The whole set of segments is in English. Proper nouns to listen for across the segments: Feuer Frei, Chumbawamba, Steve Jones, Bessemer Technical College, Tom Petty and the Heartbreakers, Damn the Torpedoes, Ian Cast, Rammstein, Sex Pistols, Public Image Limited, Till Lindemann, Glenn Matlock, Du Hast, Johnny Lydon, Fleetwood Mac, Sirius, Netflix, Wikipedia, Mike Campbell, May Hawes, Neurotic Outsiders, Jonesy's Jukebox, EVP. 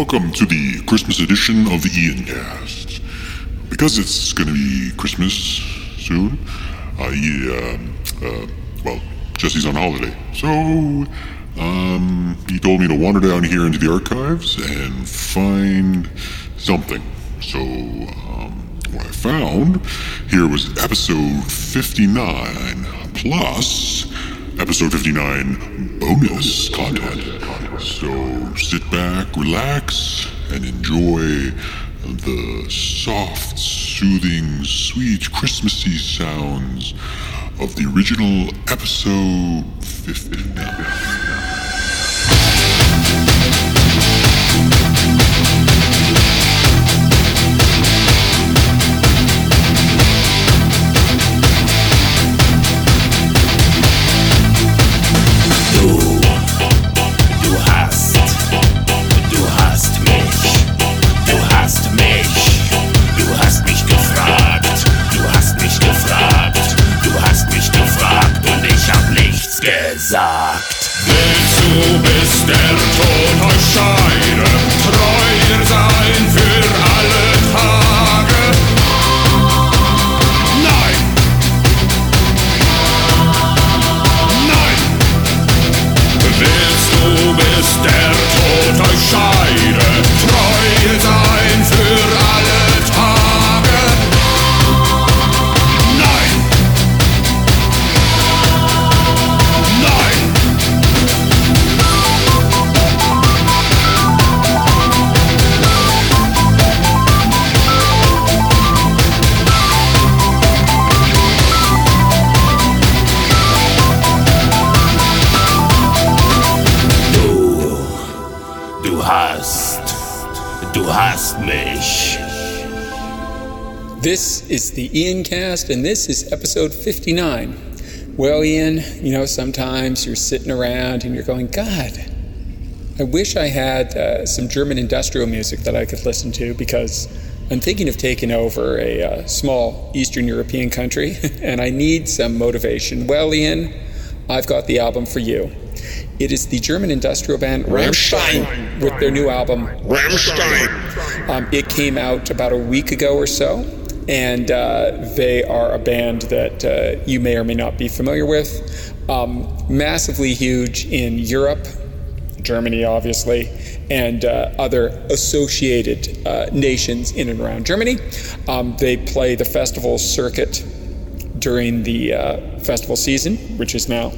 Welcome to the Christmas edition of the Ian Cast. Because it's going to be Christmas soon, Jesse's on holiday. So, he told me to wander down here into the archives and find something. So, what I found here was episode 59 plus episode 59 bonus content. So sit back, relax, and enjoy the soft, soothing, sweet, Christmassy sounds of the original episode 59. Sagt. Willst du, bis der Tod euch scheide, treu ihr sein für alle Tage? Nein! Nein! Willst du, bis der Tod euch scheide, treu ihr sein für alle Tage? This is the Ian Cast, and this is episode 59. Well, Ian, you know, sometimes you're sitting around and you're going, God, I wish I had some German industrial music that I could listen to, because I'm thinking of taking over a small Eastern European country, and I need some motivation. Well, Ian, I've got the album for you. It is the German industrial band Rammstein with their new album, Rammstein. It came out about a week ago or so. And they are a band that you may or may not be familiar with. Massively huge in Europe, Germany obviously, and other associated nations in and around Germany. They play the festival circuit during the festival season, which is now.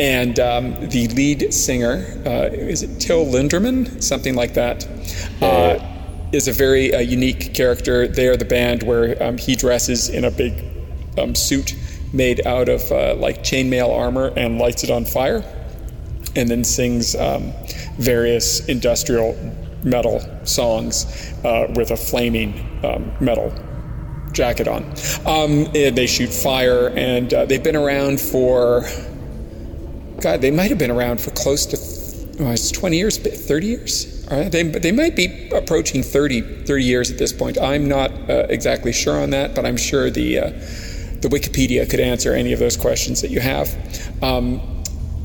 And the lead singer, is it Till Lindemann? Something like that. Is a very unique character. They are the band where he dresses in a big suit made out of like chainmail armor and lights it on fire, and then sings various industrial metal songs with a flaming metal jacket on. And they shoot fire, and they've been around for, God, they might have been around for close to 20 years, 30 years? All right. They might be approaching 30 years at this point. I'm not exactly sure on that, but I'm sure the Wikipedia could answer any of those questions that you have.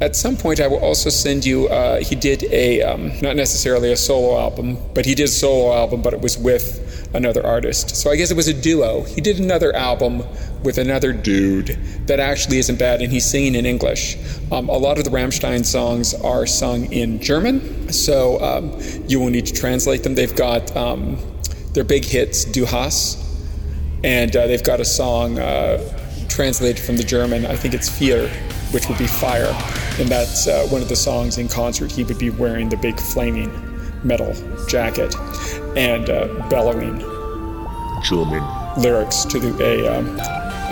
At some point, I will also send you, he did a, not necessarily a solo album, but he did a solo album, but it was with another artist. So I guess it was a duo. He did another album with another dude that actually isn't bad, and he's singing in English. A lot of the Rammstein songs are sung in German, so you will need to translate them. They've got their big hits, Du Hast, and they've got a song translated from the German, I think it's Feuer, which would be fire, and that's one of the songs in concert. He would be wearing the big flaming metal jacket and bellowing German lyrics to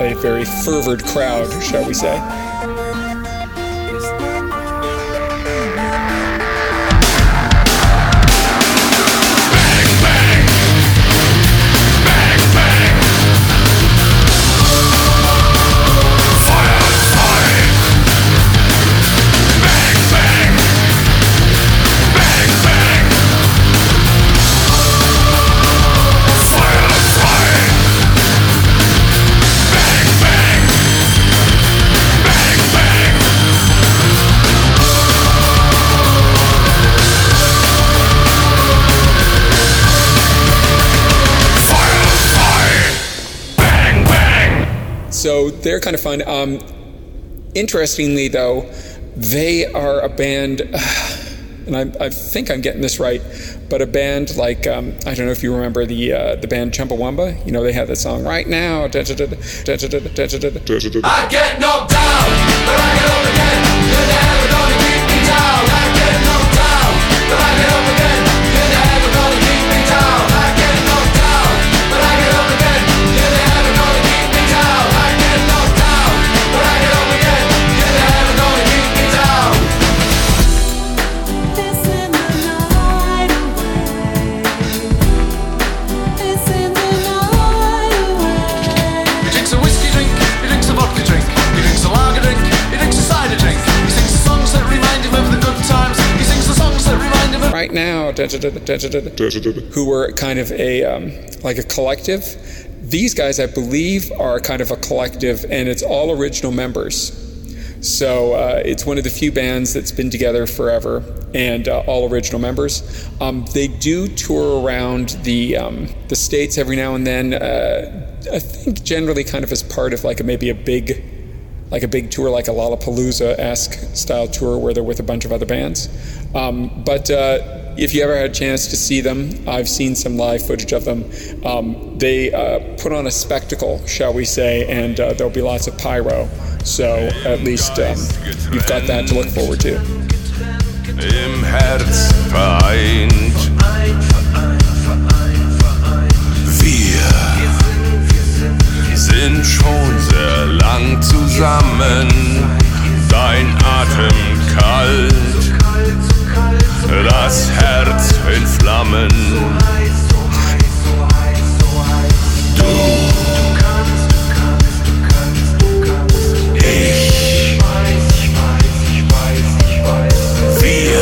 a very fervid crowd, shall we say. Bang! So they're kind of fun. Interestingly, though, they are a band, and I think I'm getting this right, but a band like, I don't know if you remember the band Chumbawamba. You know, they had that song, Right Now. I get knocked down, but I get up again. You're never gonna keep me down. I get knocked down, but I get up again. You're never gonna keep me down. I get knocked down, but I get up again. You're never gonna keep me down. I get knocked down, but I get up again. You're never gonna keep me down. Right Now, who were kind of a like a collective. These guys, I believe, are kind of a collective, and it's all original members. So it's one of the few bands that's been together forever, and all original members. They do tour around the States every now and then. I think generally kind of as part of like maybe a big, like a big tour, like a Lollapalooza-esque style tour where they're with a bunch of other bands. But if you ever had a chance to see them, I've seen some live footage of them. They put on a spectacle, shall we say, and there'll be lots of pyro. So at least you've got that to look forward to. Im Herz vereint. Sind schon sehr lang zusammen, dein Atem kalt, das Herz in Flammen. Du, ich, wir.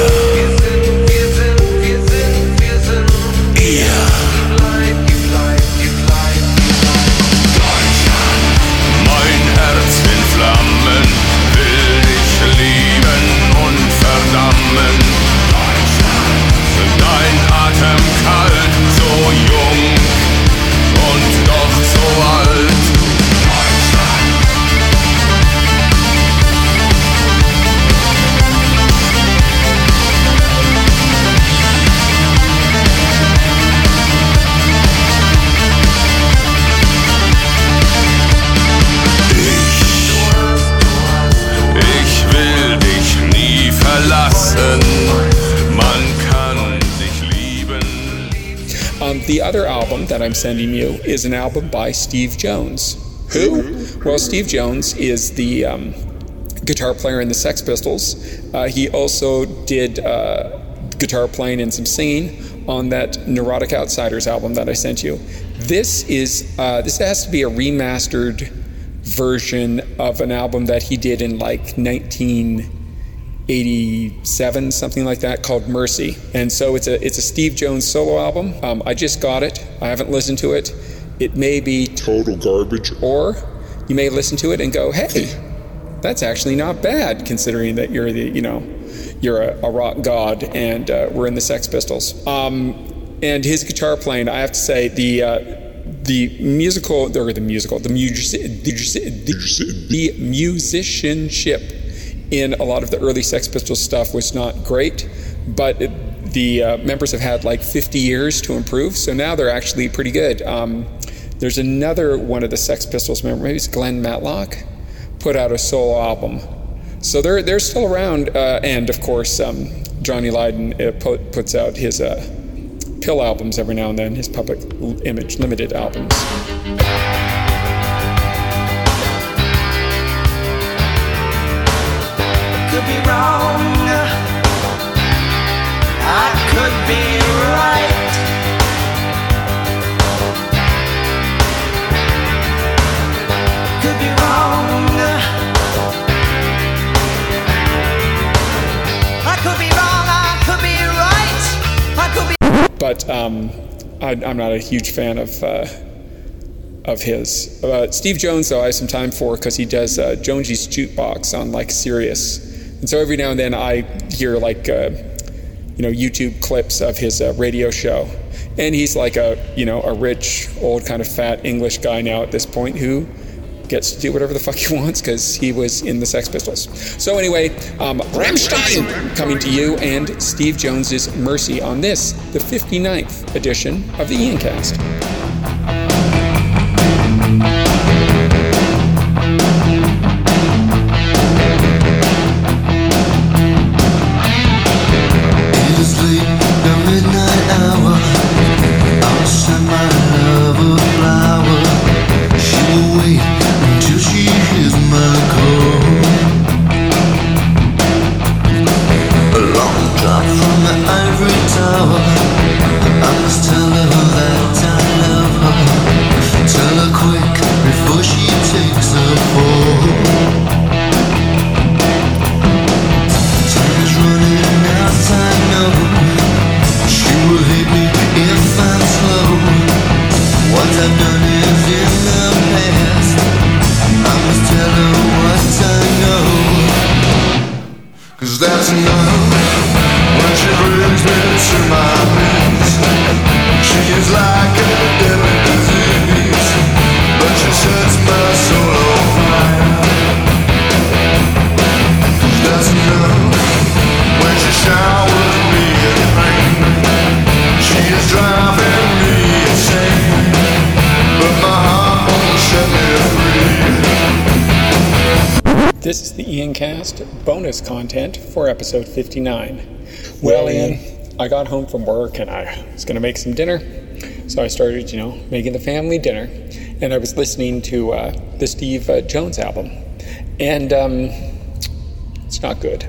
The other album that I'm sending you is an album by Steve Jones. Who? Well, Steve Jones is the guitar player in the Sex Pistols. He also did guitar playing and some singing on that Neurotic Outsiders album that I sent you. This has to be a remastered version of an album that he did in like 1987, something like that, called Mercy. And so it's a Steve Jones solo album. I just got it. I haven't listened to it. It may be total garbage, or you may listen to it and go, hey, that's actually not bad, considering that you're the, you know, you're a rock god and we're in the Sex Pistols. And his guitar playing, I have to say, the musicianship in a lot of the early Sex Pistols stuff was not great, but the members have had like 50 years to improve, so now they're actually pretty good. There's another one of the Sex Pistols members, maybe it's Glenn Matlock, put out a solo album. So they're still around, and of course, Johnny Lydon puts out his Pill albums every now and then, his Public Image Limited albums. I could be wrong, I could be right. Could be wrong, I could be wrong, I could be right, I could be... But I'm not a huge fan of his. Steve Jones, though, I have some time for, because he does Jonesy's Jukebox on like Sirius. And so every now and then I hear like, YouTube clips of his radio show. And he's like a rich, old, kind of fat English guy now at this point who gets to do whatever the fuck he wants because he was in the Sex Pistols. So anyway, Rammstein coming to you, and Steve Jones's Mercy on this, the 59th edition of the Ian Cast. This is the Ian Cast bonus content for episode 59. Well, Ian, I got home from work and I was going to make some dinner. So I started, making the family dinner. And I was listening to the Steve Jones album. And it's not good.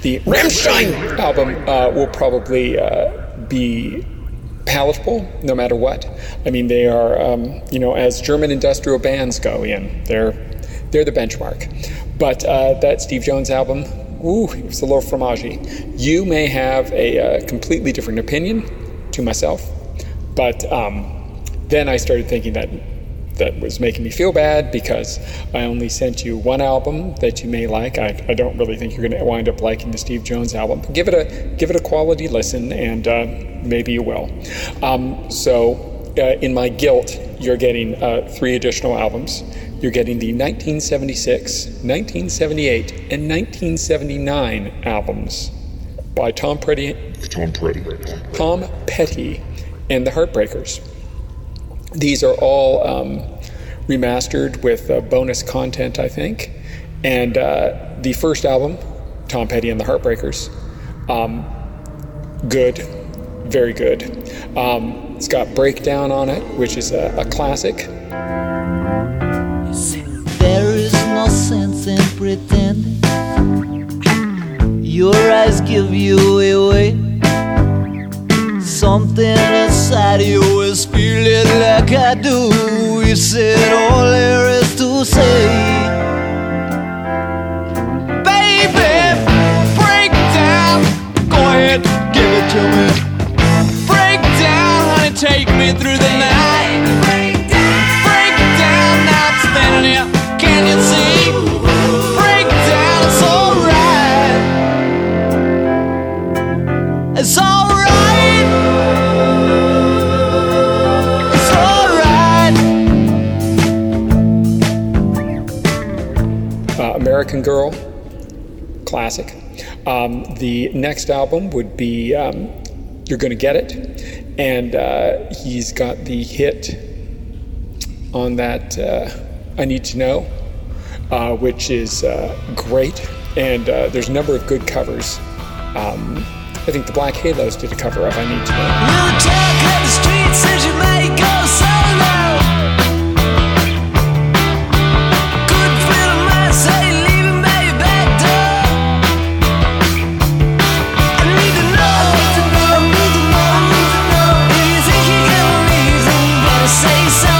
The Rammstein album will probably be palatable no matter what. I mean, they are, as German industrial bands go, Ian, they're the benchmark. But that Steve Jones album, it was a little fromage-y. You may have a completely different opinion to myself, but then I started thinking that was making me feel bad because I only sent you one album that you may like. I don't really think you're going to wind up liking the Steve Jones album. But give it a quality listen, and maybe you will. In my guilt, you're getting three additional albums. You're getting the 1976, 1978, and 1979 albums by Tom Petty and the Heartbreakers. These are all remastered with bonus content, I think. And the first album, Tom Petty and the Heartbreakers, good, very good. It's got Breakdown on it, which is a classic. There is no sense in pretending. Your eyes give you away. Something inside you is feeling like I do. You said all there is to say. Baby, break down. Go ahead, give it to me. Break down, honey, take me through the night. Break down, now I'm standing here. Can you see? Breakdown, it's alright. It's alright. It's alright. American Girl, classic. The next album would be You're Gonna Get It. And he's got the hit on that I Need to Know, which is great, and there's a number of good covers. I think the Black Halos did a cover of I Need to Know. New talk on the street says you may go solo. Good feel my say leaving by your back door. I need to know, I need to know, I need to know, I need to know. If you think you got a reason, better say so.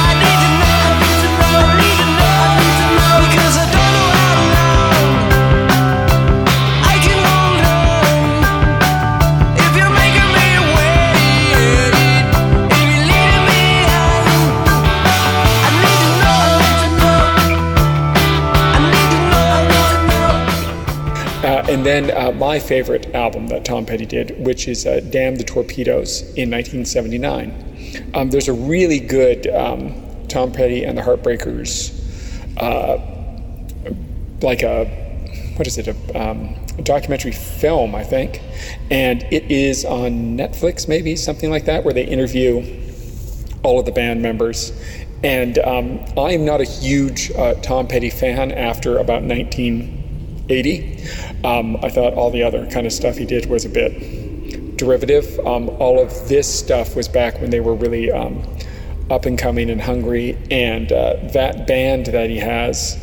And then my favorite album that Tom Petty did, which is Damn the Torpedoes in 1979. There's a really good Tom Petty and the Heartbreakers like a, what is it, a documentary film, I think, and it is on Netflix, maybe something like that, where they interview all of the band members. And I am not a huge Tom Petty fan after about 1980. I thought all the other kind of stuff he did was a bit derivative. All of this stuff was back when they were really up and coming and hungry, and that band that he has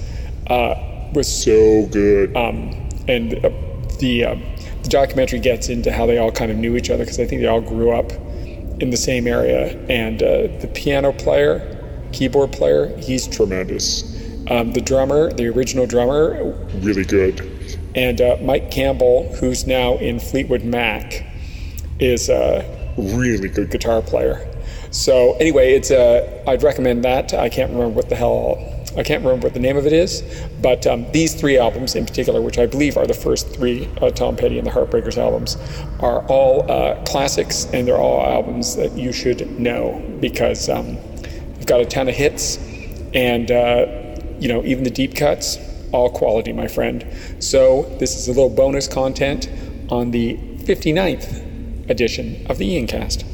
was so good. And the documentary gets into how they all kind of knew each other, because I think they all grew up in the same area. And the piano player, keyboard player, he's tremendous. The drummer, the original drummer, really good. And Mike Campbell, who's now in Fleetwood Mac, is a really good guitar player. So anyway, it's I'd recommend that. I can't remember what the name of it is, but these three albums in particular, which I believe are the first three Tom Petty and the Heartbreakers albums, are all classics, and they're all albums that you should know, because you've got a ton of hits, and even the deep cuts, all quality, my friend. So this is a little bonus content on the 59th edition of the Ian Cast.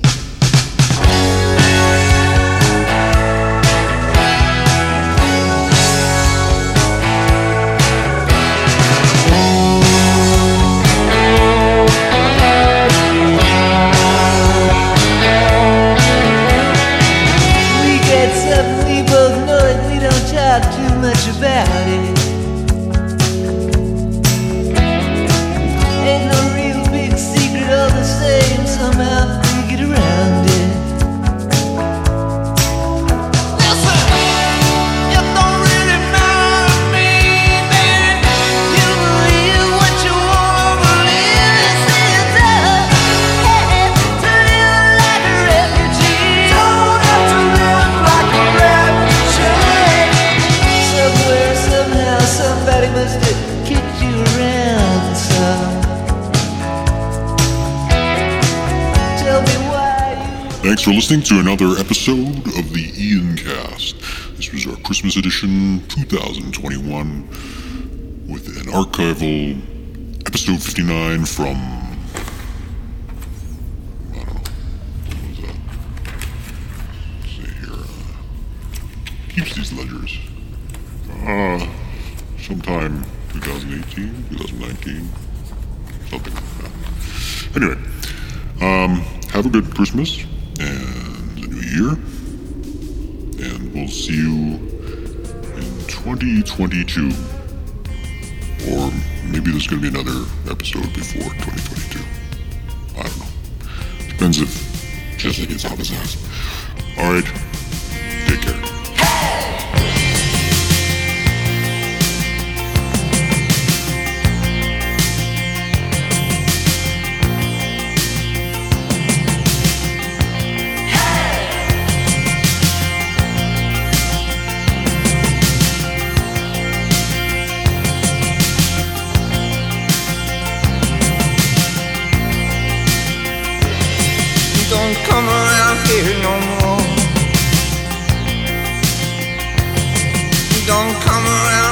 Listening to another episode of the Ian Cast. This was our Christmas edition 2021 with an archival episode 59 from, I don't know, what was that? Let's see here. Keeps these ledgers. Sometime 2018, 2019, something like that. Anyway, have a good Christmas and the new year, and we'll see you in 2022, or maybe there's going to be another episode before 2022, I don't know, depends if Jesse gets out of his house. Alright, take care. Come around here no more. Don't come around.